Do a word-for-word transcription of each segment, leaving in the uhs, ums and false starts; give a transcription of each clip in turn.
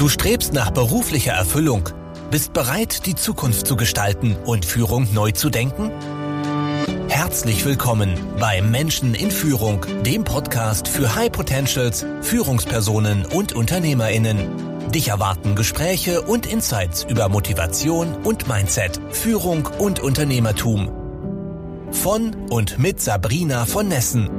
Du strebst nach beruflicher Erfüllung, bist bereit, die Zukunft zu gestalten und Führung neu zu denken? Herzlich willkommen bei Menschen in Führung, dem Podcast für High Potentials, Führungspersonen und UnternehmerInnen. Dich erwarten Gespräche und Insights über Motivation und Mindset, Führung und Unternehmertum. Von und mit Sabrina von Nessen.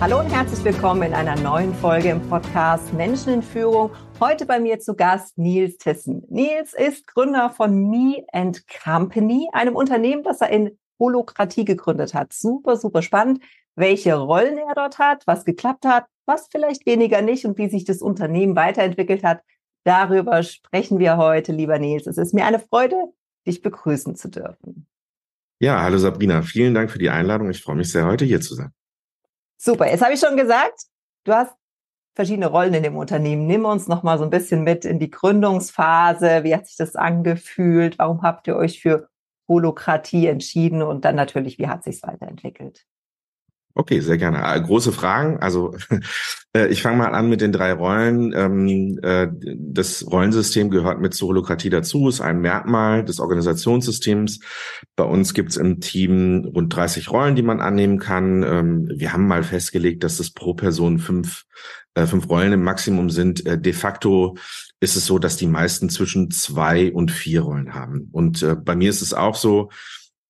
Hallo und herzlich willkommen in einer neuen Folge im Podcast Menschen in Führung. Heute bei mir zu Gast Nils Tißen. Nils ist Gründer von Me and Company, einem Unternehmen, das er in Holacracy gegründet hat. Super, super spannend, welche Rollen er dort hat, was geklappt hat, was vielleicht weniger nicht und wie sich das Unternehmen weiterentwickelt hat. Darüber sprechen wir heute, lieber Nils. Es ist mir eine Freude, dich begrüßen zu dürfen. Ja, hallo Sabrina. Vielen Dank für die Einladung. Ich freue mich sehr, heute hier zu sein. Super, jetzt habe ich schon gesagt, du hast verschiedene Rollen in dem Unternehmen. Nimm uns nochmal so ein bisschen mit in die Gründungsphase. Wie hat sich das angefühlt? Warum habt ihr euch für Holacracy entschieden? Und dann natürlich, wie hat es sich weiterentwickelt? Okay, sehr gerne. Große Fragen. Also ich fange mal an mit den drei Rollen. Das Rollensystem gehört mit zur Holacracy dazu, ist ein Merkmal des Organisationssystems. Bei uns gibt's im Team rund dreißig Rollen, die man annehmen kann. Wir haben mal festgelegt, dass es pro Person fünf, fünf Rollen im Maximum sind. De facto ist es so, dass die meisten zwischen zwei und vier Rollen haben. Und bei mir ist es auch so,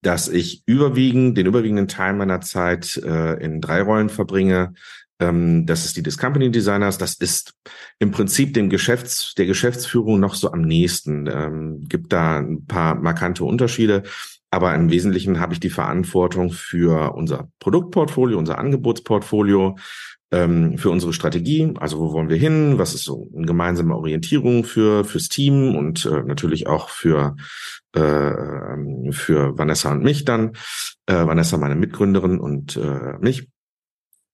dass ich überwiegend, den überwiegenden Teil meiner Zeit äh, in drei Rollen verbringe. Ähm, das ist die des Company Designers. Das ist im Prinzip dem Geschäfts-, der Geschäftsführung noch so am nächsten. Ähm, gibt da ein paar markante Unterschiede. Aber im Wesentlichen habe ich die Verantwortung für unser Produktportfolio, unser Angebotsportfolio, ähm, für unsere Strategie. Also wo wollen wir hin? Was ist so eine gemeinsame Orientierung für fürs Team und äh, natürlich auch für für Vanessa und mich dann, äh, Vanessa meine Mitgründerin und äh, mich.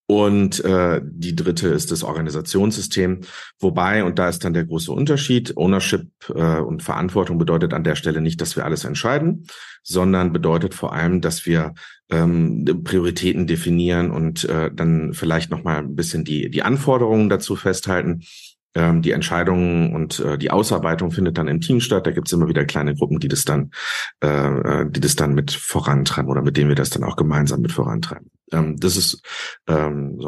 Und äh, die dritte ist das Organisationssystem, wobei, und da ist dann der große Unterschied, Ownership äh, und Verantwortung bedeutet an der Stelle nicht, dass wir alles entscheiden, sondern bedeutet vor allem, dass wir ähm, Prioritäten definieren und äh, dann vielleicht nochmal ein bisschen die, die Anforderungen dazu festhalten. Die Entscheidungen und die Ausarbeitung findet dann im Team statt. Da gibt es immer wieder kleine Gruppen, die das dann, die das dann mit vorantreiben oder mit denen wir das dann auch gemeinsam mit vorantreiben. Das ist so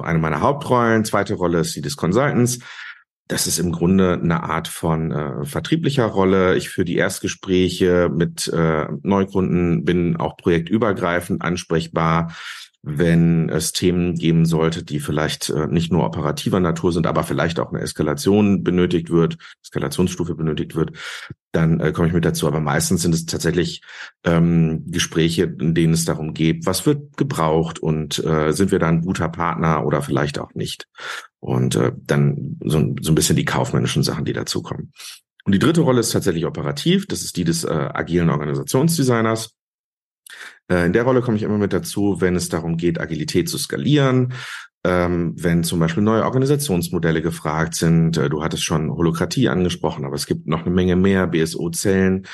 eine meiner Hauptrollen. Zweite Rolle ist die des Consultants. Das ist im Grunde eine Art von vertrieblicher Rolle. Ich führe die Erstgespräche mit Neukunden, bin auch projektübergreifend ansprechbar, wenn es Themen geben sollte, die vielleicht nicht nur operativer Natur sind, aber vielleicht auch eine Eskalation benötigt wird, Eskalationsstufe benötigt wird, dann äh, komme ich mit dazu. Aber meistens sind es tatsächlich ähm, Gespräche, in denen es darum geht, was wird gebraucht und äh, sind wir da ein guter Partner oder vielleicht auch nicht. Und äh, dann so, so ein bisschen die kaufmännischen Sachen, die dazukommen. Und die dritte Rolle ist tatsächlich operativ. Das ist die des äh, agilen Organisationsdesigners. In der Rolle komme ich immer mit dazu, wenn es darum geht, Agilität zu skalieren, ähm, wenn zum Beispiel neue Organisationsmodelle gefragt sind. Du hattest schon Holacracy angesprochen, aber es gibt noch eine Menge mehr, B S O-Zellen,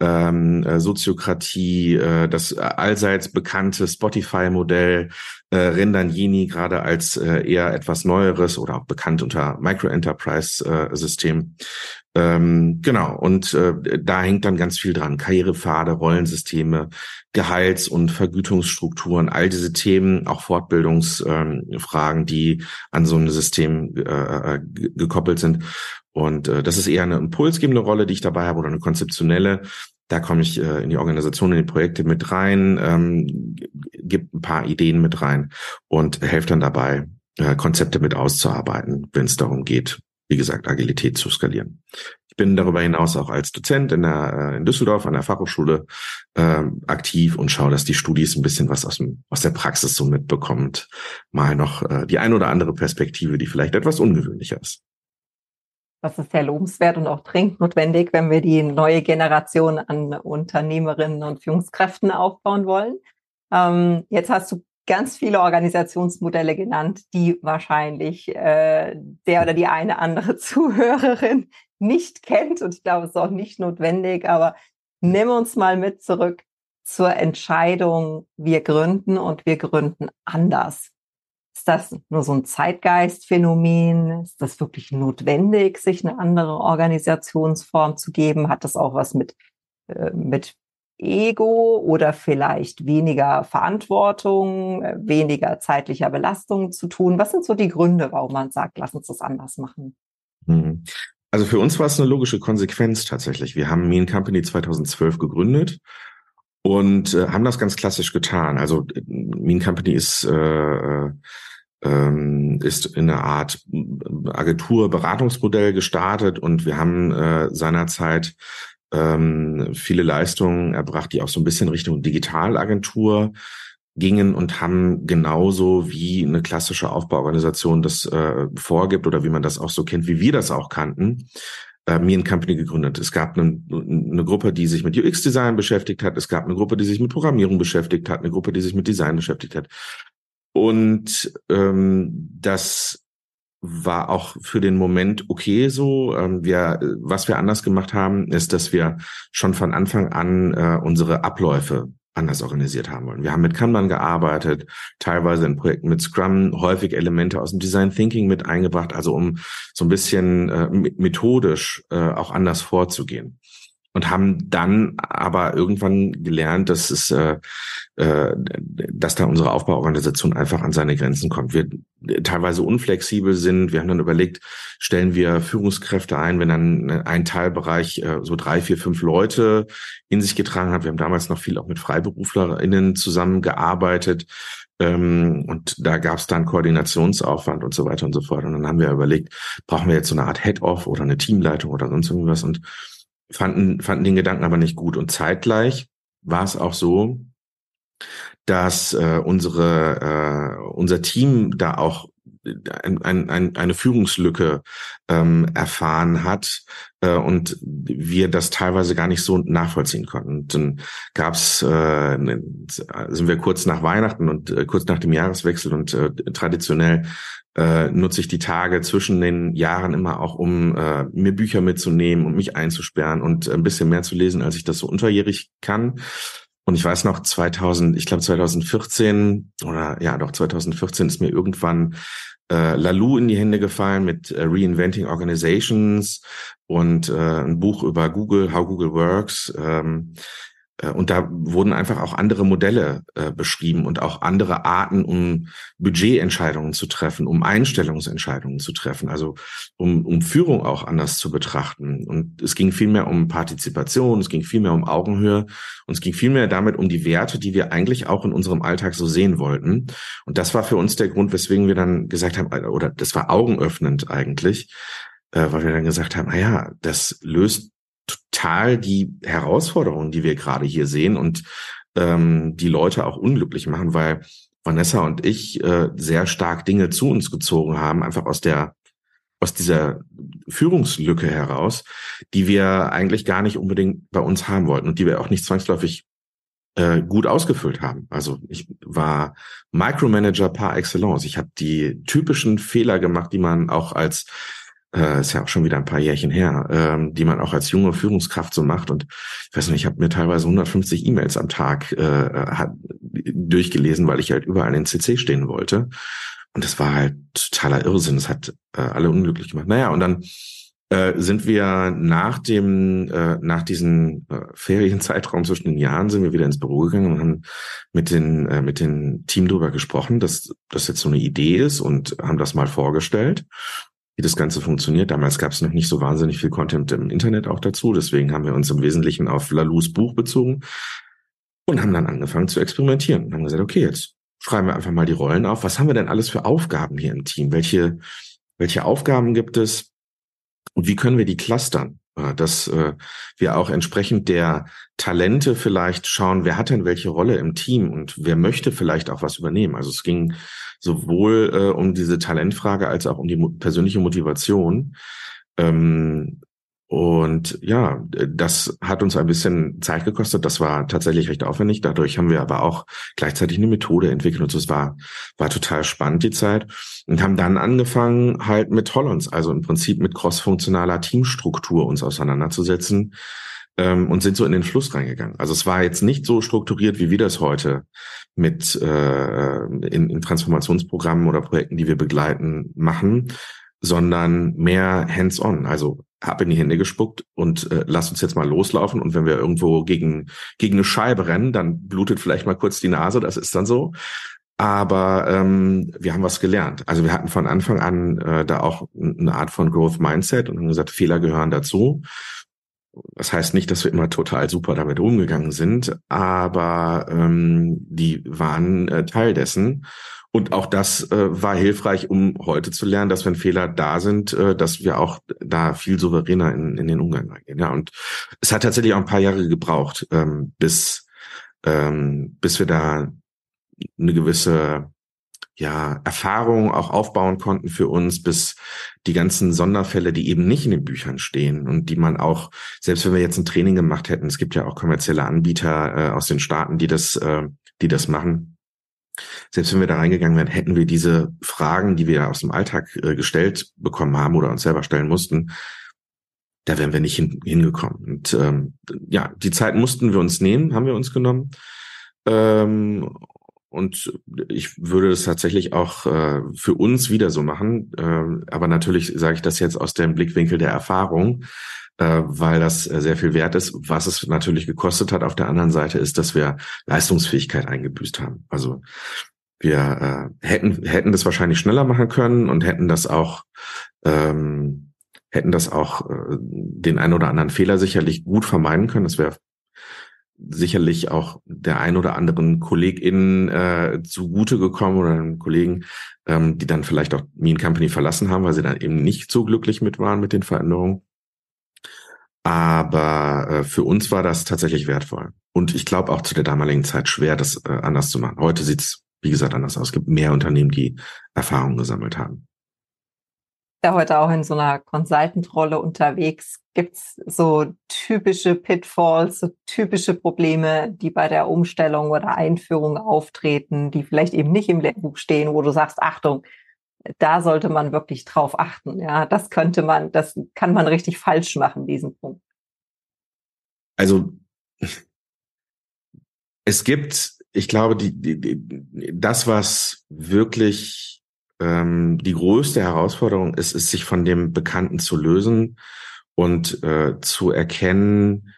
ähm, Soziokratie, äh, das allseits bekannte Spotify-Modell, äh, Rendern-Yeni gerade als äh, eher etwas Neueres oder auch bekannt unter Micro-Enterprise-System. Ähm, genau, und äh, da hängt dann ganz viel dran. Karrierepfade, Rollensysteme, Gehalts- und Vergütungsstrukturen, all diese Themen, auch Fortbildungsfragen, ähm, die an so ein System äh, g- gekoppelt sind. Und äh, das ist eher eine impulsgebende Rolle, die ich dabei habe, oder eine konzeptionelle. Da komme ich äh, in die Organisation, in die Projekte mit rein, ähm, gebe ein paar Ideen mit rein und helfe dann dabei, äh, Konzepte mit auszuarbeiten, wenn es darum geht, wie gesagt, Agilität zu skalieren. Ich bin darüber hinaus auch als Dozent in, der, in Düsseldorf an der Fachhochschule äh, aktiv und schaue, dass die Studis ein bisschen was aus, dem, aus der Praxis so mitbekommt. Mal noch äh, die ein oder andere Perspektive, die vielleicht etwas ungewöhnlicher ist. Das ist sehr lobenswert und auch dringend notwendig, wenn wir die neue Generation an Unternehmerinnen und Führungskräften aufbauen wollen. Ähm, jetzt hast du ganz viele Organisationsmodelle genannt, die wahrscheinlich äh, der oder die eine andere Zuhörerin nicht kennt. Und ich glaube, es ist auch nicht notwendig, aber nimm uns mal mit zurück zur Entscheidung, wir gründen und wir gründen anders. Ist das nur so ein Zeitgeistphänomen? Ist das wirklich notwendig, sich eine andere Organisationsform zu geben? Hat das auch was mit, äh, mit Ego oder vielleicht weniger Verantwortung, weniger zeitlicher Belastung zu tun? Was sind so die Gründe, warum man sagt, lass uns das anders machen? Also für uns war es eine logische Konsequenz tatsächlich. Wir haben Mean Company zweitausendzwölf gegründet. Und äh, haben das ganz klassisch getan. Also Mean Company ist äh, ähm, ist in einer Art Agentur-Beratungsmodell gestartet und wir haben äh, seinerzeit ähm, viele Leistungen erbracht, die auch so ein bisschen Richtung Digitalagentur gingen und haben genauso wie eine klassische Aufbauorganisation das äh, vorgibt oder wie man das auch so kennt, wie wir das auch kannten, Mean Company gegründet. Es gab eine, eine Gruppe, die sich mit U X-Design beschäftigt hat. Es gab eine Gruppe, die sich mit Programmierung beschäftigt hat. Eine Gruppe, die sich mit Design beschäftigt hat. Und ähm, das war auch für den Moment okay so. Ähm, wir, was wir anders gemacht haben, ist, dass wir schon von Anfang an äh, unsere Abläufe anders organisiert haben wollen. Wir haben mit Kanban gearbeitet, teilweise in Projekten mit Scrum, häufig Elemente aus dem Design Thinking mit eingebracht, also um so ein bisschen äh, methodisch äh, auch anders vorzugehen. Und haben dann aber irgendwann gelernt, dass es, äh, äh, dass da unsere Aufbauorganisation einfach an seine Grenzen kommt. Wir teilweise unflexibel sind. Wir haben dann überlegt, stellen wir Führungskräfte ein, wenn dann ein Teilbereich äh, so drei, vier, fünf Leute in sich getragen hat. Wir haben damals noch viel auch mit FreiberuflerInnen zusammengearbeitet. Ähm, und da gab es dann Koordinationsaufwand und so weiter und so fort. Und dann haben wir überlegt, brauchen wir jetzt so eine Art Head-Off oder eine Teamleitung oder sonst irgendwas und fanden fanden den Gedanken aber nicht gut. Und zeitgleich war es auch so, dass äh, unsere äh, unser Team da auch ein, ein, ein, eine Führungslücke ähm, erfahren hat äh, und wir das teilweise gar nicht so nachvollziehen konnten. Und dann gab's äh, sind wir kurz nach Weihnachten und äh, kurz nach dem Jahreswechsel und äh, traditionell Äh, nutze ich die Tage zwischen den Jahren immer auch, um äh, mir Bücher mitzunehmen und mich einzusperren und ein bisschen mehr zu lesen, als ich das so unterjährig kann. Und ich weiß noch, zweitausend, ich glaube zweitausendvierzehn oder ja doch zweitausendvierzehn ist mir irgendwann äh, Lalou in die Hände gefallen mit äh, Reinventing Organizations und äh, ein Buch über Google, How Google Works. Ähm, Und da wurden einfach auch andere Modelle äh, beschrieben und auch andere Arten, um Budgetentscheidungen zu treffen, um Einstellungsentscheidungen zu treffen, also um, um Führung auch anders zu betrachten. Und es ging viel mehr um Partizipation, es ging viel mehr um Augenhöhe und es ging viel mehr damit um die Werte, die wir eigentlich auch in unserem Alltag so sehen wollten. Und das war für uns der Grund, weswegen wir dann gesagt haben, oder das war augenöffnend eigentlich, äh, weil wir dann gesagt haben, naja, das löst total die Herausforderungen, die wir gerade hier sehen und ähm, die Leute auch unglücklich machen, weil Vanessa und ich äh, sehr stark Dinge zu uns gezogen haben, einfach aus der aus dieser Führungslücke heraus, die wir eigentlich gar nicht unbedingt bei uns haben wollten und die wir auch nicht zwangsläufig äh, gut ausgefüllt haben. Also ich war Micromanager par excellence. Ich habe die typischen Fehler gemacht, die man auch als Äh, ist ja auch schon wieder ein paar Jährchen her, ähm, die man auch als junge Führungskraft so macht. Und ich weiß nicht, ich habe mir teilweise hundertfünfzig E-Mails am Tag äh, hat, durchgelesen, weil ich halt überall in C C stehen wollte. Und das war halt totaler Irrsinn. Das hat äh, alle unglücklich gemacht. Naja, und dann äh, sind wir nach dem, äh, nach diesem äh, Ferienzeitraum zwischen den Jahren sind wir wieder ins Büro gegangen und haben mit den, äh, mit dem Team drüber gesprochen, dass das jetzt so eine Idee ist und haben das mal vorgestellt, wie das Ganze funktioniert. Damals gab es noch nicht so wahnsinnig viel Content im Internet auch dazu. Deswegen haben wir uns im Wesentlichen auf Lalous Buch bezogen und haben dann angefangen zu experimentieren. Und haben gesagt, okay, jetzt schreiben wir einfach mal die Rollen auf. Was haben wir denn alles für Aufgaben hier im Team? Welche, welche Aufgaben gibt es? Und wie können wir die clustern? Dass äh, wir auch entsprechend der Talente vielleicht schauen, wer hat denn welche Rolle im Team und wer möchte vielleicht auch was übernehmen. Also es ging sowohl äh, um diese Talentfrage als auch um die mo- persönliche Motivation. Ähm, und ja, das hat uns ein bisschen Zeit gekostet. Das war tatsächlich recht aufwendig. Dadurch haben wir aber auch gleichzeitig eine Methode entwickelt. Und das war, war total spannend, die Zeit. Und haben dann angefangen, halt mit Hollands, also im Prinzip mit crossfunktionaler Teamstruktur uns auseinanderzusetzen. ähm, und sind so in den Fluss reingegangen. Also es war jetzt nicht so strukturiert, wie wir das heute mit äh, in, in Transformationsprogrammen oder Projekten, die wir begleiten, machen, sondern mehr hands-on, also hab in die Hände gespuckt und äh, lass uns jetzt mal loslaufen, und wenn wir irgendwo gegen gegen eine Scheibe rennen, dann blutet vielleicht mal kurz die Nase, das ist dann so. Aber ähm, wir haben was gelernt. Also wir hatten von Anfang an äh, da auch eine Art von Growth Mindset und haben gesagt, Fehler gehören dazu. Das heißt nicht, dass wir immer total super damit umgegangen sind, aber ähm, die waren äh, Teil dessen. Und auch das äh, war hilfreich, um heute zu lernen, dass wenn Fehler da sind, äh, dass wir auch da viel souveräner in, in den Umgang reingehen. Ja, und es hat tatsächlich auch ein paar Jahre gebraucht, ähm, bis ähm, bis wir da eine gewisse ja Erfahrung auch aufbauen konnten für uns, bis die ganzen Sonderfälle, die eben nicht in den Büchern stehen und die man auch, selbst wenn wir jetzt ein Training gemacht hätten, es gibt ja auch kommerzielle Anbieter äh, aus den Staaten, die das, äh, die das machen. Selbst wenn wir da reingegangen wären, hätten wir diese Fragen, die wir aus dem Alltag äh, gestellt bekommen haben oder uns selber stellen mussten, da wären wir nicht hin, hingekommen. Und ähm, ja, die Zeit mussten wir uns nehmen, haben wir uns genommen. Ähm, und ich würde es tatsächlich auch äh, für uns wieder so machen. Äh, aber natürlich sage ich das jetzt aus dem Blickwinkel der Erfahrung, äh, weil das äh, sehr viel wert ist. Was es natürlich gekostet hat auf der anderen Seite ist, dass wir Leistungsfähigkeit eingebüßt haben. Also wir äh, hätten hätten das wahrscheinlich schneller machen können und hätten das auch ähm, hätten das auch äh, den einen oder anderen Fehler sicherlich gut vermeiden können. Das wäre sicherlich auch der ein oder anderen KollegInnen äh, zugute gekommen oder einem Kollegen, ähm, die dann vielleicht auch Me and Company verlassen haben, weil sie dann eben nicht so glücklich mit waren mit den Veränderungen. Aber äh, für uns war das tatsächlich wertvoll. Und ich glaube auch zu der damaligen Zeit schwer, das äh, anders zu machen. Heute sieht es, wie gesagt, anders aus. Es gibt mehr Unternehmen, die Erfahrungen gesammelt haben. Ja, heute auch in so einer Consultant-Rolle unterwegs. Gibt es so typische Pitfalls, so typische Probleme, die bei der Umstellung oder Einführung auftreten, die vielleicht eben nicht im Lehrbuch stehen, wo du sagst, Achtung, da sollte man wirklich drauf achten. Ja, das könnte man, das kann man richtig falsch machen, diesen Punkt. Also es gibt, ich glaube, die, die, die, das, was wirklich die größte Herausforderung ist, ist, sich von dem Bekannten zu lösen und äh, zu erkennen,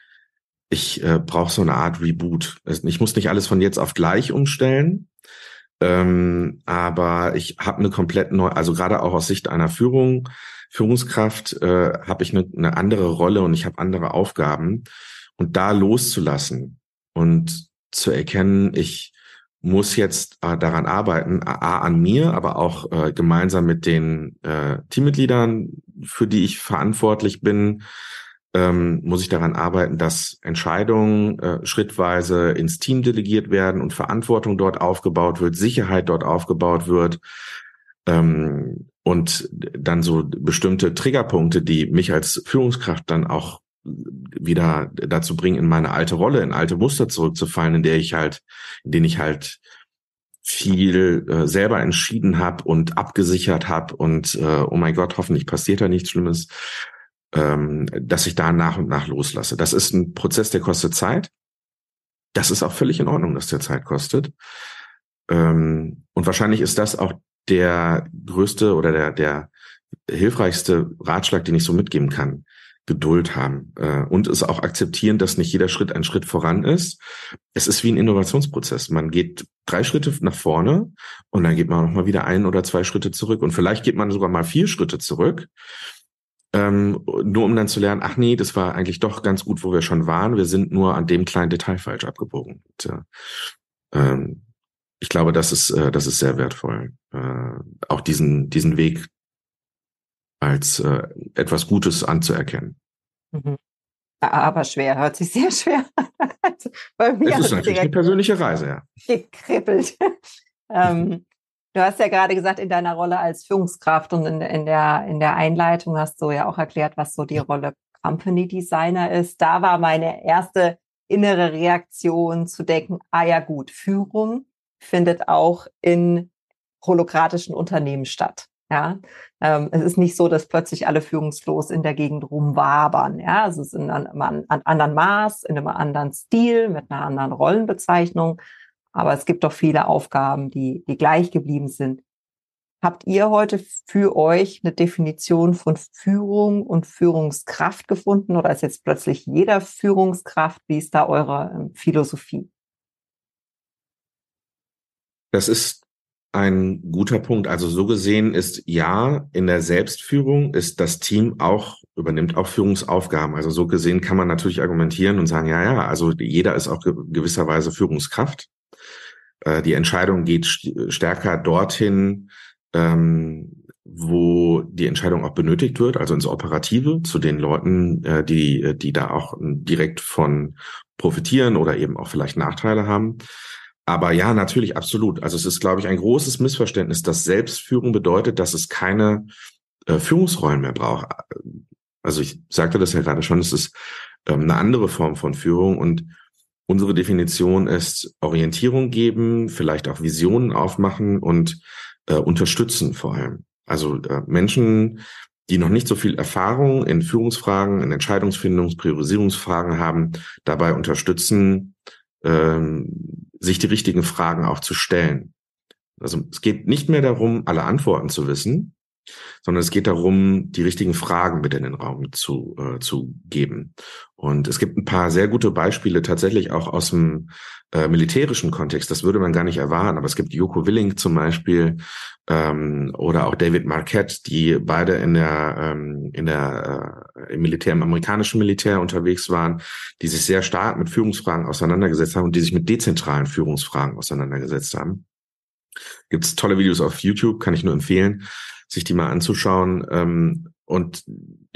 ich äh, brauche so eine Art Reboot. Ich muss nicht alles von jetzt auf gleich umstellen, ähm, aber ich habe eine komplett neue, also gerade auch aus Sicht einer Führung, Führungskraft, äh, habe ich eine, eine andere Rolle und ich habe andere Aufgaben. Und da loszulassen und zu erkennen, ich muss jetzt äh, daran arbeiten, a, an mir, aber auch äh, gemeinsam mit den äh, Teammitgliedern, für die ich verantwortlich bin, ähm, muss ich daran arbeiten, dass Entscheidungen äh, schrittweise ins Team delegiert werden und Verantwortung dort aufgebaut wird, Sicherheit dort aufgebaut wird, ähm, und dann so bestimmte Triggerpunkte, die mich als Führungskraft dann auch wieder dazu bringen, in meine alte Rolle, in alte Muster zurückzufallen, in der ich halt, in denen ich halt viel äh, selber entschieden habe und abgesichert habe und äh, oh mein Gott, hoffentlich passiert da nichts Schlimmes, ähm, dass ich da nach und nach loslasse. Das ist ein Prozess, der kostet Zeit. Das ist auch völlig in Ordnung, dass der Zeit kostet. Ähm, und wahrscheinlich ist das auch der größte oder der, der hilfreichste Ratschlag, den ich so mitgeben kann. Geduld haben äh, und es auch akzeptieren, dass nicht jeder Schritt ein Schritt voran ist. Es ist wie ein Innovationsprozess. Man geht drei Schritte nach vorne und dann geht man nochmal wieder ein oder zwei Schritte zurück und vielleicht geht man sogar mal vier Schritte zurück, ähm, nur um dann zu lernen, ach nee, das war eigentlich doch ganz gut, wo wir schon waren. Wir sind nur an dem kleinen Detail falsch abgebogen. Und, ähm, ich glaube, das ist äh, das ist sehr wertvoll, äh, auch diesen diesen Weg als äh, etwas Gutes anzuerkennen. Mhm. Aber schwer, hört sich sehr schwer an. Also bei mir es ist natürlich eine persönliche Reise, ja. Gekribbelt. ähm, du hast ja gerade gesagt, in deiner Rolle als Führungskraft und in, in, der, in der Einleitung hast du ja auch erklärt, was so die Rolle Company Designer ist. Da war meine erste innere Reaktion zu denken, ah ja gut, Führung findet auch in holokratischen Unternehmen statt. Ja, ähm, es ist nicht so, dass plötzlich alle führungslos in der Gegend rumwabern. Ja, es ist in einem an, an anderen Maß, in einem anderen Stil, mit einer anderen Rollenbezeichnung. Aber es gibt doch viele Aufgaben, die, die gleich geblieben sind. Habt ihr heute für euch eine Definition von Führung und Führungskraft gefunden oder ist jetzt plötzlich jeder Führungskraft? Wie ist da eure Philosophie? Das ist ein guter Punkt. Also so gesehen ist ja, in der Selbstführung ist das Team auch, übernimmt auch Führungsaufgaben. Also so gesehen kann man natürlich argumentieren und sagen, ja, ja, also jeder ist auch gewisserweise Führungskraft. Äh, die Entscheidung geht st- stärker dorthin, ähm, wo die Entscheidung auch benötigt wird, also ins Operative, zu den Leuten, äh, die, die da auch direkt von profitieren oder eben auch vielleicht Nachteile haben. Aber ja, natürlich, absolut. Also es ist, glaube ich, ein großes Missverständnis, dass Selbstführung bedeutet, dass es keine äh, Führungsrollen mehr braucht. Also ich sagte das ja gerade schon, es ist ähm, eine andere Form von Führung. Und unsere Definition ist Orientierung geben, vielleicht auch Visionen aufmachen und äh, unterstützen vor allem. Also äh, Menschen, die noch nicht so viel Erfahrung in Führungsfragen, in Entscheidungsfindungs-, Priorisierungsfragen haben, dabei unterstützen, ähm, sich die richtigen Fragen auch zu stellen. Also es geht nicht mehr darum, alle Antworten zu wissen, sondern es geht darum, die richtigen Fragen mit in den Raum zu äh, zu geben. Und es gibt ein paar sehr gute Beispiele tatsächlich auch aus dem äh, militärischen Kontext. Das würde man gar nicht erwarten, aber es gibt Jocko Willink zum Beispiel ähm, oder auch David Marquette, die beide in der ähm, in der äh, im Militär, im amerikanischen Militär unterwegs waren, die sich sehr stark mit Führungsfragen auseinandergesetzt haben und die sich mit dezentralen Führungsfragen auseinandergesetzt haben. Gibt's tolle Videos auf YouTube, kann ich nur empfehlen, sich die mal anzuschauen. Und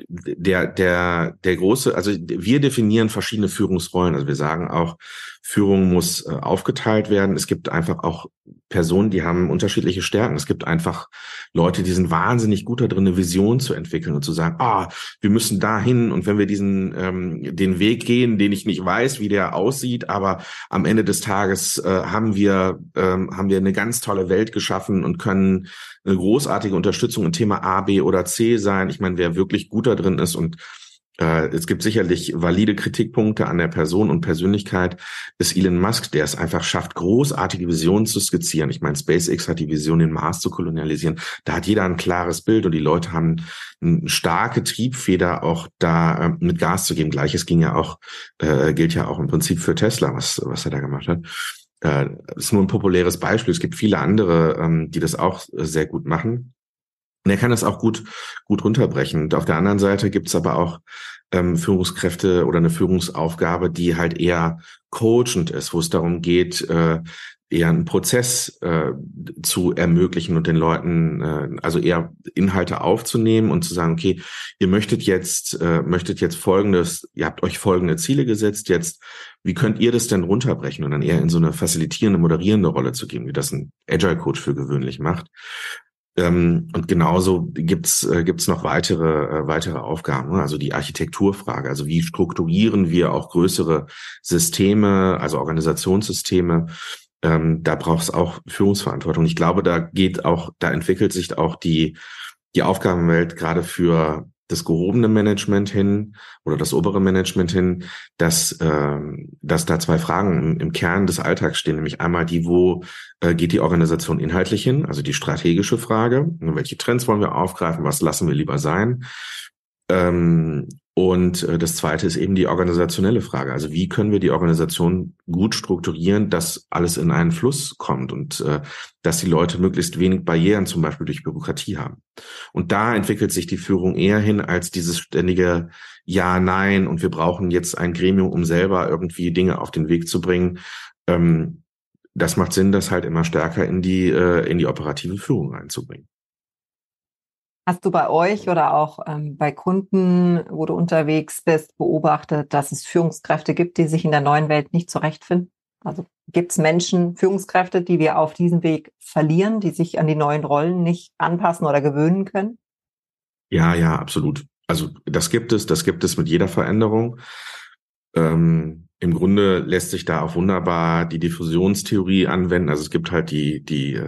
der, der, der große, also wir definieren verschiedene Führungsrollen. Also wir sagen auch, Führung muss aufgeteilt werden. Es gibt einfach auch Personen, die haben unterschiedliche Stärken. Es gibt einfach Leute, die sind wahnsinnig gut da drin, eine Vision zu entwickeln und zu sagen, ah, wir müssen dahin. Und wenn wir diesen, ähm, den Weg gehen, den ich nicht weiß, wie der aussieht, aber am Ende des Tages äh, haben wir, ähm, haben wir eine ganz tolle Welt geschaffen und können eine großartige Unterstützung im Thema A, B oder C sein. Ich meine, wer wirklich gut da drin ist und äh, es gibt sicherlich valide Kritikpunkte an der Person und Persönlichkeit, ist Elon Musk, der es einfach schafft, großartige Visionen zu skizzieren. Ich meine, SpaceX hat die Vision, den Mars zu kolonialisieren. Da hat jeder ein klares Bild und die Leute haben eine starke Triebfeder, auch da äh, mit Gas zu geben. Gleiches ging ja auch, äh, gilt ja auch im Prinzip für Tesla, was, was er da gemacht hat. Das ist nur ein populäres Beispiel. Es gibt viele andere, die das auch sehr gut machen. Und er kann das auch gut gut runterbrechen. Und auf der anderen Seite gibt es aber auch Führungskräfte oder eine Führungsaufgabe, die halt eher coachend ist, wo es darum geht, eher einen Prozess zu ermöglichen und den Leuten, also eher Inhalte aufzunehmen und zu sagen, okay, ihr möchtet jetzt, möchtet jetzt Folgendes, ihr habt euch folgende Ziele gesetzt, jetzt wie könnt ihr das denn runterbrechen und dann eher in so eine facilitierende, moderierende Rolle zu geben, wie das ein Agile-Coach für gewöhnlich macht. Und genauso gibt's gibt's noch weitere weitere Aufgaben, also die Architekturfrage, also wie strukturieren wir auch größere Systeme, also Organisationssysteme. Ähm, da braucht es auch Führungsverantwortung. Ich glaube, da geht auch, da entwickelt sich auch die die Aufgabenwelt gerade für das gehobene Management hin oder das obere Management hin, dass äh, dass da zwei Fragen im, im Kern des Alltags stehen, nämlich einmal die, wo äh, geht die Organisation inhaltlich hin, also die strategische Frage, welche Trends wollen wir aufgreifen, was lassen wir lieber sein? Ähm, Und das Zweite ist eben die organisationelle Frage. Also wie können wir die Organisation gut strukturieren, dass alles in einen Fluss kommt und äh, dass die Leute möglichst wenig Barrieren zum Beispiel durch Bürokratie haben. Und da entwickelt sich die Führung eher hin als dieses ständige Ja, Nein und wir brauchen jetzt ein Gremium, um selber irgendwie Dinge auf den Weg zu bringen. Ähm, das macht Sinn, das halt immer stärker in die, äh, in die operative Führung reinzubringen. Hast du bei euch oder auch ähm, bei Kunden, wo du unterwegs bist, beobachtet, dass es Führungskräfte gibt, die sich in der neuen Welt nicht zurechtfinden? Also gibt es Menschen, Führungskräfte, die wir auf diesem Weg verlieren, die sich an die neuen Rollen nicht anpassen oder gewöhnen können? Ja, ja, absolut. Also das gibt es, das gibt es mit jeder Veränderung. Ähm, im Grunde lässt sich da auch wunderbar die Diffusionstheorie anwenden. Also es gibt halt die die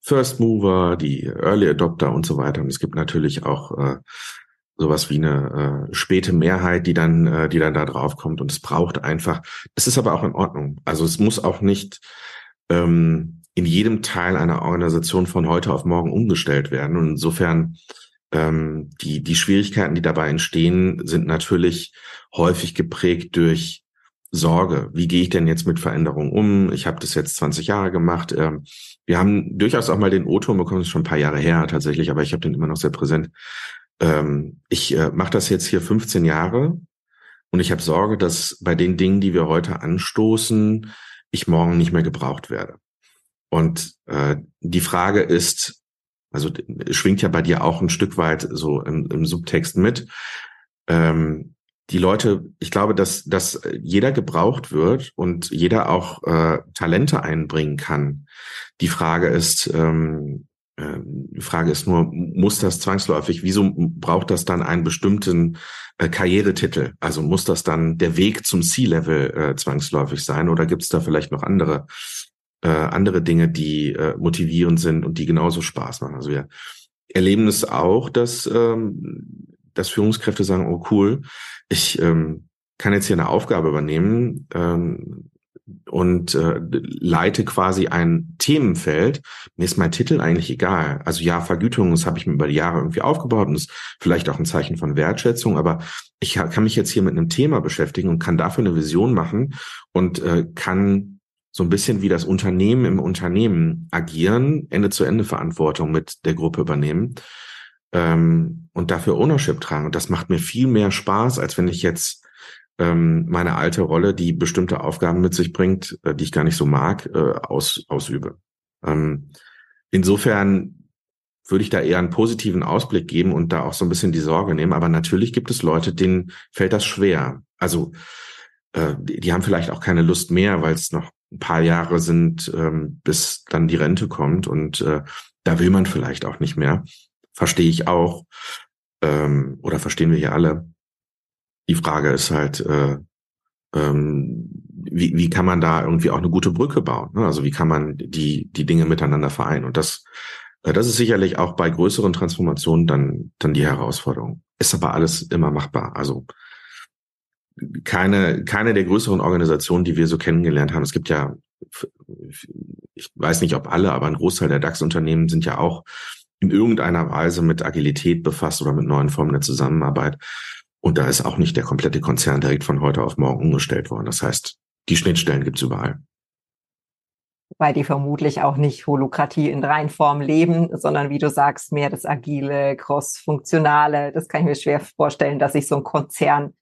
First Mover, die Early Adopter und so weiter. Und es gibt natürlich auch äh, sowas wie eine äh, späte Mehrheit, die dann äh, die dann da drauf kommt. Und es braucht einfach, es ist aber auch in Ordnung. Also es muss auch nicht ähm, in jedem Teil einer Organisation von heute auf morgen umgestellt werden. Und insofern ähm, die die Schwierigkeiten, die dabei entstehen, sind natürlich häufig geprägt durch Sorge. Wie gehe ich denn jetzt mit Veränderungen um? Ich habe das jetzt zwanzig Jahre gemacht. Ähm, wir haben durchaus auch mal den O-Ton bekommen, das ist schon ein paar Jahre her tatsächlich, aber ich habe den immer noch sehr präsent. Ähm, ich äh, mache das jetzt hier fünfzehn Jahre und ich habe Sorge, dass bei den Dingen, die wir heute anstoßen, ich morgen nicht mehr gebraucht werde. Und äh, die Frage ist, also schwingt ja bei dir auch ein Stück weit so im, im Subtext mit, ähm, die Leute, ich glaube, dass dass jeder gebraucht wird und jeder auch äh, Talente einbringen kann. Die Frage ist, ähm, äh, die Frage ist nur, muss das zwangsläufig? Wieso braucht das dann einen bestimmten äh, Karrieretitel? Also muss das dann der Weg zum C-Level äh, zwangsläufig sein? Oder gibt es da vielleicht noch andere äh, andere Dinge, die äh, motivierend sind und die genauso Spaß machen? Also wir erleben es auch, dass ähm, dass Führungskräfte sagen, oh cool, ich ähm, kann jetzt hier eine Aufgabe übernehmen ähm, und äh, leite quasi ein Themenfeld. Mir ist mein Titel eigentlich egal. Also ja, Vergütung, das habe ich mir über die Jahre irgendwie aufgebaut und ist vielleicht auch ein Zeichen von Wertschätzung, aber ich kann mich jetzt hier mit einem Thema beschäftigen und kann dafür eine Vision machen und äh, kann so ein bisschen wie das Unternehmen im Unternehmen agieren, Ende-zu-Ende-Verantwortung mit der Gruppe übernehmen. Ähm, und dafür Ownership tragen. Und das macht mir viel mehr Spaß, als wenn ich jetzt ähm, meine alte Rolle, die bestimmte Aufgaben mit sich bringt, äh, die ich gar nicht so mag, äh, aus, ausübe. Ähm, insofern würde ich da eher einen positiven Ausblick geben und da auch so ein bisschen die Sorge nehmen. Aber natürlich gibt es Leute, denen fällt das schwer. Also äh, die, die haben vielleicht auch keine Lust mehr, weil es noch ein paar Jahre sind, ähm, bis dann die Rente kommt. Und äh, da will man vielleicht auch nicht mehr. Verstehe ich auch, ähm, oder verstehen wir hier alle. Die Frage ist halt, äh, ähm, wie, wie kann man da irgendwie auch eine gute Brücke bauen? Ne? Also wie kann man die die Dinge miteinander vereinen? Und das äh, das ist sicherlich auch bei größeren Transformationen dann dann die Herausforderung. Ist aber alles immer machbar. Also keine keine der größeren Organisationen, die wir so kennengelernt haben. Es gibt ja, ich weiß nicht, ob alle, aber ein Großteil der DAX-Unternehmen sind ja auch in irgendeiner Weise mit Agilität befasst oder mit neuen Formen der Zusammenarbeit. Und da ist auch nicht der komplette Konzern direkt von heute auf morgen umgestellt worden. Das heißt, die Schnittstellen gibt's überall. Weil die vermutlich auch nicht Holacracy in Reinform leben, sondern wie du sagst, mehr das Agile, Cross-Funktionale. Das kann ich mir schwer vorstellen, dass sich so ein Konzern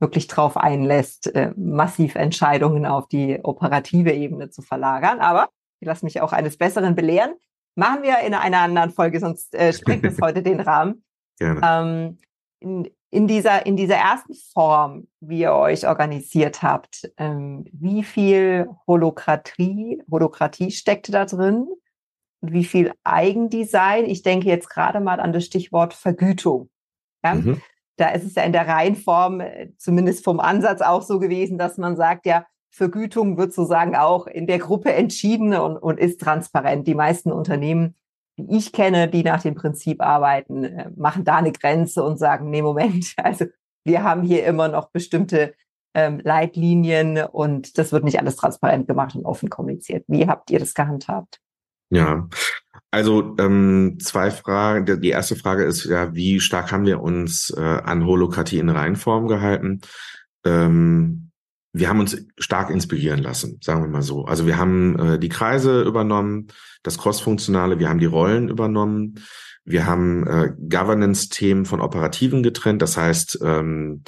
wirklich drauf einlässt, massiv Entscheidungen auf die operative Ebene zu verlagern. Aber ich lasse mich auch eines Besseren belehren. Machen wir in einer anderen Folge, sonst äh, sprengt es heute den Rahmen. Gerne. Ähm, in, in, dieser, in dieser ersten Form, wie ihr euch organisiert habt, ähm, wie viel Holacracy, Holacracy steckte da drin? Und wie viel Eigendesign? Ich denke jetzt gerade mal an das Stichwort Vergütung. Ja? Mhm. Da ist es ja in der Reihenform, zumindest vom Ansatz auch so gewesen, dass man sagt, ja, Vergütung wird sozusagen auch in der Gruppe entschieden und, und ist transparent. Die meisten Unternehmen, die ich kenne, die nach dem Prinzip arbeiten, machen da eine Grenze und sagen, nee, Moment, also wir haben hier immer noch bestimmte ähm, Leitlinien und das wird nicht alles transparent gemacht und offen kommuniziert. Wie habt ihr das gehandhabt? Ja, also ähm, zwei Fragen. Die erste Frage ist ja, wie stark haben wir uns äh, an Holacracy in Reinform gehalten? Ähm, Wir haben uns stark inspirieren lassen, sagen wir mal so. Also wir haben äh, die Kreise übernommen, das Cross-Funktionale, wir haben die Rollen übernommen, wir haben äh, Governance-Themen von Operativen getrennt. Das heißt, ähm,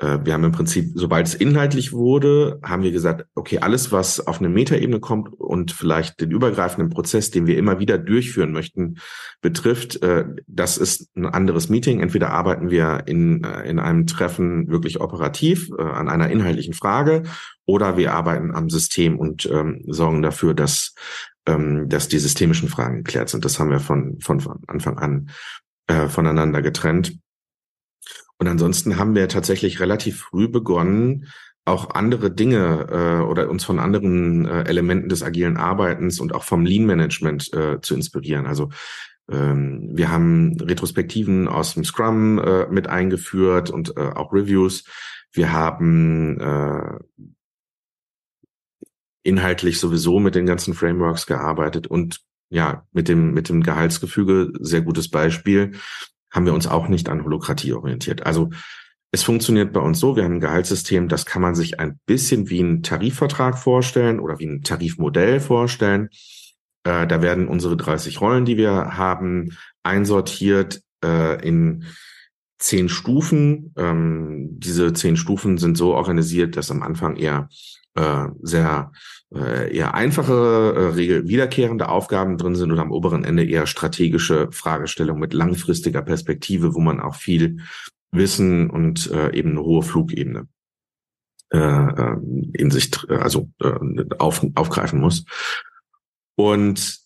äh, wir haben im Prinzip, sobald es inhaltlich wurde, haben wir gesagt, okay, alles, was auf eine Metaebene kommt und vielleicht den übergreifenden Prozess, den wir immer wieder durchführen möchten, betrifft, äh, das ist ein anderes Meeting. Entweder arbeiten wir in in einem Treffen wirklich operativ äh, an einer inhaltlichen Frage oder wir arbeiten am System und ähm, sorgen dafür, dass ähm, dass die systemischen Fragen geklärt sind. Das haben wir von von, von Anfang an äh, voneinander getrennt. Und ansonsten haben wir tatsächlich relativ früh begonnen, auch andere Dinge äh, oder uns von anderen äh, Elementen des agilen Arbeitens und auch vom Lean-Management äh, zu inspirieren. Also ähm, wir haben Retrospektiven aus dem Scrum äh, mit eingeführt und äh, auch Reviews. Wir haben äh, inhaltlich sowieso mit den ganzen Frameworks gearbeitet und ja, mit dem mit dem Gehaltsgefüge, sehr gutes Beispiel, haben wir uns auch nicht an Holacracy orientiert. Also es funktioniert bei uns so, wir haben ein Gehaltssystem, das kann man sich ein bisschen wie einen Tarifvertrag vorstellen oder wie ein Tarifmodell vorstellen. Äh, da werden unsere dreißig Rollen, die wir haben, einsortiert äh, in zehn Stufen. Ähm, diese zehn Stufen sind so organisiert, dass am Anfang eher Äh, sehr äh, eher einfache, äh, wiederkehrende Aufgaben drin sind und am oberen Ende eher strategische Fragestellungen mit langfristiger Perspektive, wo man auch viel Wissen und äh, eben eine hohe Flugebene äh, in sich äh, also äh, auf, aufgreifen muss. Und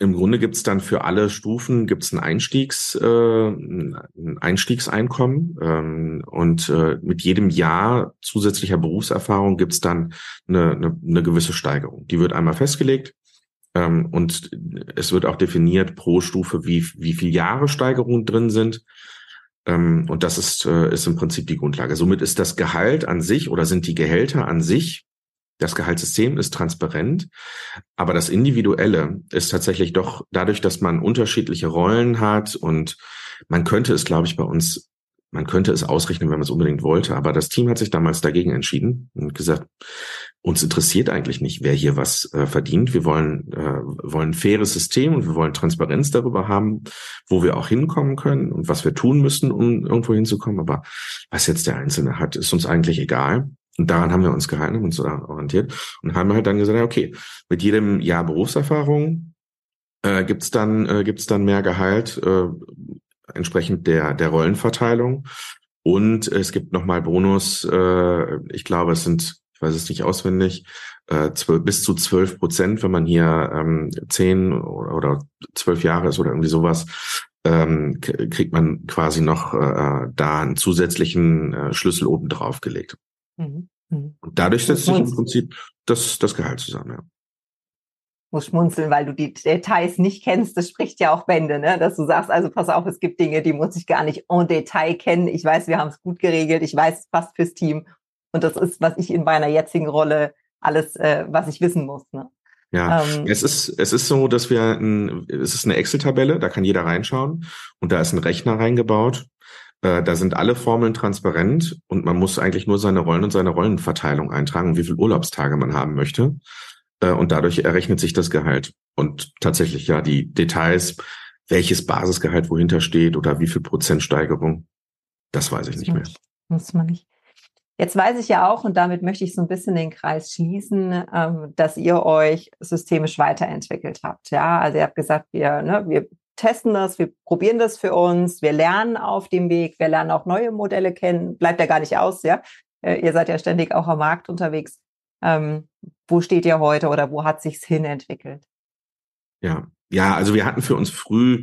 im Grunde gibt's dann für alle Stufen gibt's ein Einstiegs, äh, ein Einstiegseinkommen ähm, und äh, mit jedem Jahr zusätzlicher Berufserfahrung gibt's dann eine, eine, eine gewisse Steigerung. Die wird einmal festgelegt ähm, und es wird auch definiert pro Stufe, wie wie viel Jahre Steigerung drin sind. Ähm, und das ist äh, ist im Prinzip die Grundlage. Somit ist das Gehalt an sich oder sind die Gehälter an sich, das Gehaltssystem ist transparent, aber das Individuelle ist tatsächlich doch dadurch, dass man unterschiedliche Rollen hat und man könnte es, glaube ich, bei uns, man könnte es ausrechnen, wenn man es unbedingt wollte, aber das Team hat sich damals dagegen entschieden und gesagt, uns interessiert eigentlich nicht, wer hier was äh, verdient. Wir wollen, äh, wollen ein faires System und wir wollen Transparenz darüber haben, wo wir auch hinkommen können und was wir tun müssen, um irgendwo hinzukommen, aber was jetzt der Einzelne hat, ist uns eigentlich egal. Und daran haben wir uns gehalten und uns orientiert und haben halt dann gesagt, okay, mit jedem Jahr Berufserfahrung äh, gibt's dann äh, gibt's dann mehr Gehalt äh, entsprechend der der Rollenverteilung und es gibt nochmal Bonus. Äh, ich glaube, es sind, ich weiß es nicht auswendig, äh, zwölf, bis zu zwölf Prozent, wenn man hier ähm, zehn oder zwölf Jahre ist oder irgendwie sowas. Ähm, k- kriegt man quasi noch äh, da einen zusätzlichen äh, Schlüssel oben drauf gelegt. Mhm. Mhm. Und dadurch setzt sich im Prinzip das, das Gehalt zusammen, ja. Muss schmunzeln, weil du die Details nicht kennst, das spricht ja auch Bände, ne? Dass du sagst, also pass auf, es gibt Dinge, die muss ich gar nicht en Detail kennen, ich weiß, wir haben es gut geregelt, ich weiß, es passt fürs Team und das ist, was ich in meiner jetzigen Rolle, alles, äh, was ich wissen muss, ne? Ja, ähm, es ist, es ist so, dass wir, ein, es ist eine Excel-Tabelle, da kann jeder reinschauen und da ist ein Rechner reingebaut. Da sind alle Formeln transparent und man muss eigentlich nur seine Rollen und seine Rollenverteilung eintragen und wie viele Urlaubstage man haben möchte. Und dadurch errechnet sich das Gehalt. Und tatsächlich ja die Details, welches Basisgehalt wohinter steht oder wie viel Prozentsteigerung, das weiß ich nicht mehr. Muss man nicht. Jetzt weiß ich ja auch, und damit möchte ich so ein bisschen den Kreis schließen, dass ihr euch systemisch weiterentwickelt habt. Ja, also ihr habt gesagt, wir, ne, wir testen das, wir probieren das für uns, wir lernen auf dem Weg, wir lernen auch neue Modelle kennen, bleibt ja gar nicht aus, ja. Ihr seid ja ständig auch am Markt unterwegs. Ähm, wo steht ihr heute oder wo hat sich's hin entwickelt? Ja, ja, also wir hatten für uns früh,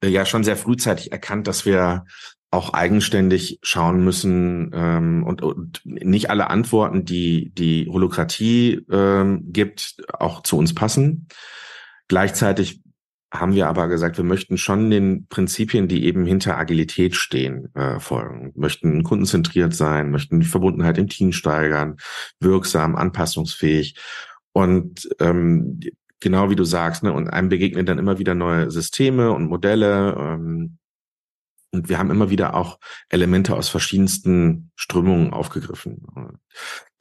äh, ja schon sehr frühzeitig erkannt, dass wir auch eigenständig schauen müssen ähm, und, und nicht alle Antworten, die die Holacracy ähm, gibt, auch zu uns passen. Gleichzeitig haben wir aber gesagt, wir möchten schon den Prinzipien, die eben hinter Agilität stehen, äh, folgen. Möchten kundenzentriert sein, möchten die Verbundenheit im Team steigern, wirksam, anpassungsfähig. Und ähm, genau wie du sagst, ne, und einem begegnen dann immer wieder neue Systeme und Modelle. Ähm, und wir haben immer wieder auch Elemente aus verschiedensten Strömungen aufgegriffen.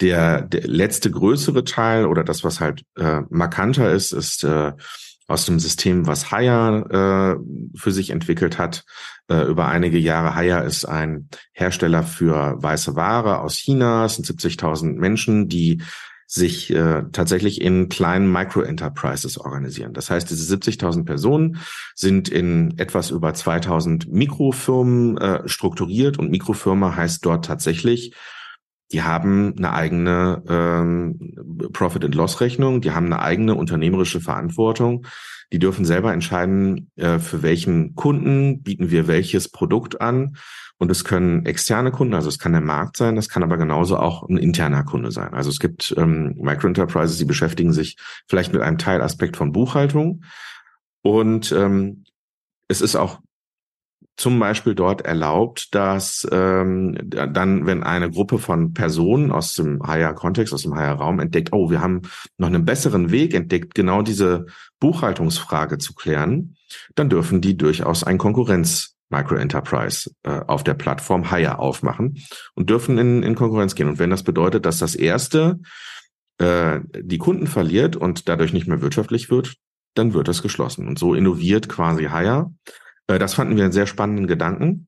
Der, der letzte größere Teil oder das, was halt äh, markanter ist, ist äh, aus dem System, was Haier äh, für sich entwickelt hat, äh, über einige Jahre. Haier ist ein Hersteller für weiße Ware aus China. Es sind siebzigtausend Menschen, die sich äh, tatsächlich in kleinen Micro-Enterprises organisieren. Das heißt, diese siebzigtausend Personen sind in etwas über zweitausend Mikrofirmen äh, strukturiert und Mikrofirma heißt dort tatsächlich Die haben eine eigene ähm, Profit-and-Loss-Rechnung, die haben eine eigene unternehmerische Verantwortung. Die dürfen selber entscheiden, äh, für welchen Kunden bieten wir welches Produkt an. Und es können externe Kunden, also es kann der Markt sein, das kann aber genauso auch ein interner Kunde sein. Also es gibt ähm, Micro-Enterprises, die beschäftigen sich vielleicht mit einem Teilaspekt von Buchhaltung. Und ähm, es ist auch zum Beispiel dort erlaubt, dass ähm, dann, wenn eine Gruppe von Personen aus dem Haier-Kontext, aus dem Haier-Raum entdeckt, oh, wir haben noch einen besseren Weg entdeckt, genau diese Buchhaltungsfrage zu klären, dann dürfen die durchaus ein Konkurrenz-Micro-Enterprise äh, auf der Plattform Haier aufmachen und dürfen in, in Konkurrenz gehen. Und wenn das bedeutet, dass das erste äh, die Kunden verliert und dadurch nicht mehr wirtschaftlich wird, dann wird das geschlossen. Und so innoviert quasi Haier. Das fanden wir einen sehr spannenden Gedanken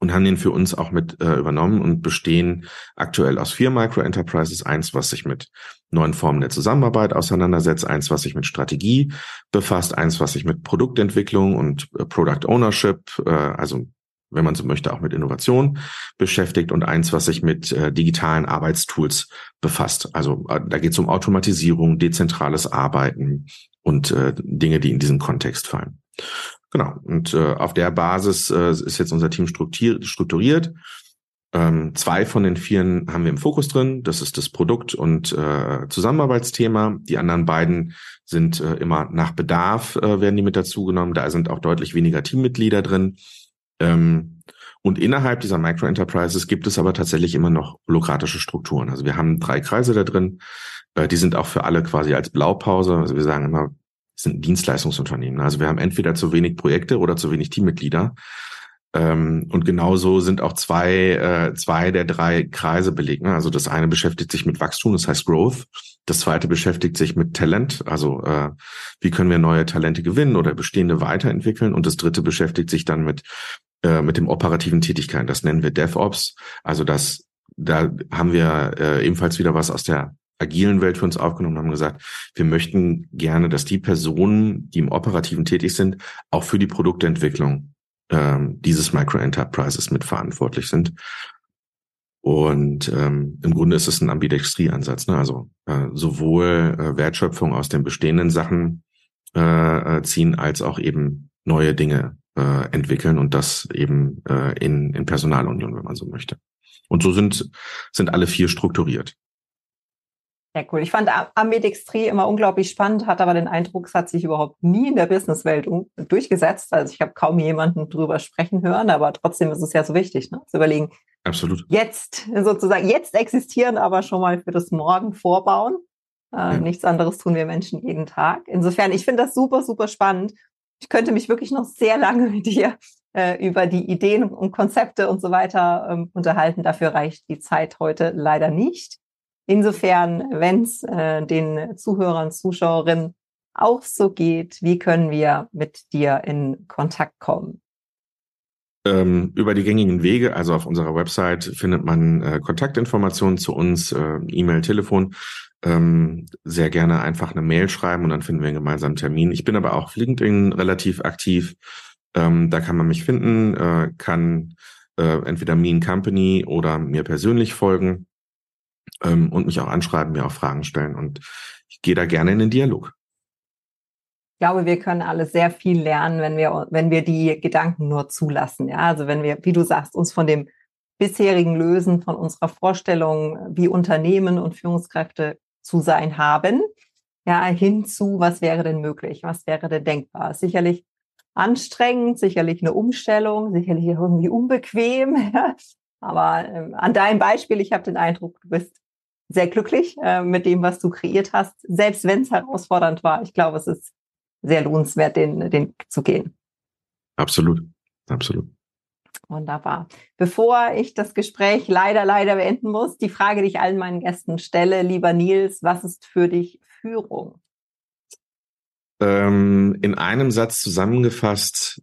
und haben den für uns auch mit äh, übernommen und bestehen aktuell aus vier Micro-Enterprises. Eins, was sich mit neuen Formen der Zusammenarbeit auseinandersetzt, eins, was sich mit Strategie befasst, eins, was sich mit Produktentwicklung und äh, Product Ownership, äh, also wenn man so möchte, auch mit Innovation beschäftigt und eins, was sich mit äh, digitalen Arbeitstools befasst. Also äh, da geht es um Automatisierung, dezentrales Arbeiten und äh, Dinge, die in diesen Kontext fallen. Genau, und äh, auf der Basis äh, ist jetzt unser Team strukturiert. Ähm, zwei von den vieren haben wir im Fokus drin. Das ist das Produkt- und äh, Zusammenarbeitsthema. Die anderen beiden sind äh, immer nach Bedarf, äh, werden die mit dazu genommen. Da sind auch deutlich weniger Teammitglieder drin. Ähm, und innerhalb dieser Micro-Enterprises gibt es aber tatsächlich immer noch holokratische Strukturen. Also wir haben drei Kreise da drin. Äh, die sind auch für alle quasi als Blaupause. Also wir sagen immer, sind Dienstleistungsunternehmen. Also wir haben entweder zu wenig Projekte oder zu wenig Teammitglieder. Ähm, und genauso sind auch zwei äh, zwei der drei Kreise belegt. Ne? Also das eine beschäftigt sich mit Wachstum, das heißt Growth. Das zweite beschäftigt sich mit Talent, also äh, wie können wir neue Talente gewinnen oder bestehende weiterentwickeln. Und das dritte beschäftigt sich dann mit äh, mit dem operativen Tätigkeiten. Das nennen wir DevOps. Also das da haben wir äh, ebenfalls wieder was aus der agilen Welt für uns aufgenommen und haben gesagt, wir möchten gerne, dass die Personen, die im Operativen tätig sind, auch für die Produktentwicklung ähm, dieses Micro-Enterprises mitverantwortlich sind. Und ähm, im Grunde ist es ein Ambidextrie-Ansatz, ne? Also äh, sowohl äh, Wertschöpfung aus den bestehenden Sachen äh, ziehen, als auch eben neue Dinge äh, entwickeln und das eben äh, in, in Personalunion, wenn man so möchte. Und so sind, sind alle vier strukturiert. Sehr cool. Ich fand Ambidextrie immer unglaublich spannend, hatte aber den Eindruck, es hat sich überhaupt nie in der Businesswelt durchgesetzt. Also ich habe kaum jemanden drüber sprechen hören, aber trotzdem ist es ja so wichtig, ne, zu überlegen. Absolut. Jetzt sozusagen, jetzt existieren, aber schon mal für das Morgen vorbauen. Äh, ja. Nichts anderes tun wir Menschen jeden Tag. Insofern, ich finde das super, super spannend. Ich könnte mich wirklich noch sehr lange mit dir äh, über die Ideen und Konzepte und so weiter ähm, unterhalten. Dafür reicht die Zeit heute leider nicht. Insofern, wenn es äh, den Zuhörern, Zuschauerinnen auch so geht, wie können wir mit dir in Kontakt kommen? Ähm, über die gängigen Wege, also auf unserer Website findet man äh, Kontaktinformationen zu uns, äh, E-Mail, Telefon. Ähm, sehr gerne einfach eine Mail schreiben und dann finden wir einen gemeinsamen Termin. Ich bin aber auch auf LinkedIn relativ aktiv. Ähm, da kann man mich finden, äh, kann äh, entweder Mean Company oder mir persönlich folgen. Und mich auch anschreiben, mir auch Fragen stellen. Und ich gehe da gerne in den Dialog. Ich glaube, wir können alle sehr viel lernen, wenn wir, wenn wir die Gedanken nur zulassen. Ja, also wenn wir, wie du sagst, uns von dem bisherigen lösen, von unserer Vorstellung, wie Unternehmen und Führungskräfte zu sein haben, ja, hin zu, was wäre denn möglich? Was wäre denn denkbar? Sicherlich anstrengend, sicherlich eine Umstellung, sicherlich irgendwie unbequem, ja. Aber äh, an deinem Beispiel, ich habe den Eindruck, du bist sehr glücklich äh, mit dem, was du kreiert hast, selbst wenn es herausfordernd war. Ich glaube, es ist sehr lohnenswert, den, den zu gehen. Absolut, absolut. Wunderbar. Bevor ich das Gespräch leider, leider beenden muss, die Frage, die ich allen meinen Gästen stelle, lieber Nils, was ist für dich Führung? Ähm, in einem Satz zusammengefasst,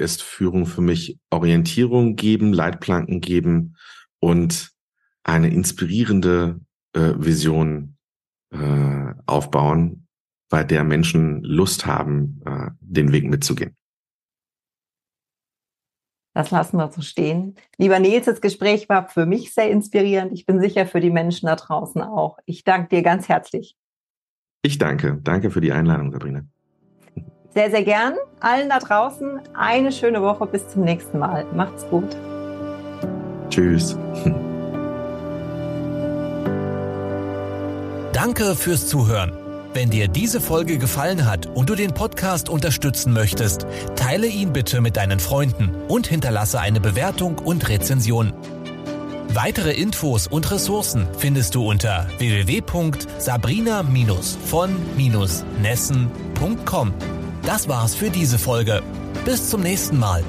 ist Führung für mich Orientierung geben, Leitplanken geben und eine inspirierende äh, Vision äh, aufbauen, bei der Menschen Lust haben, äh, den Weg mitzugehen. Das lassen wir so stehen. Lieber Nils, das Gespräch war für mich sehr inspirierend. Ich bin sicher für die Menschen da draußen auch. Ich danke dir ganz herzlich. Ich danke. Danke für die Einladung, Sabrina. Sehr, sehr gern. Allen da draußen eine schöne Woche. Bis zum nächsten Mal. Macht's gut. Tschüss. Danke fürs Zuhören. Wenn dir diese Folge gefallen hat und du den Podcast unterstützen möchtest, teile ihn bitte mit deinen Freunden und hinterlasse eine Bewertung und Rezension. Weitere Infos und Ressourcen findest du unter w w w Punkt sabrina Bindestrich von Bindestrich nessen Punkt com. Das war's für diese Folge. Bis zum nächsten Mal.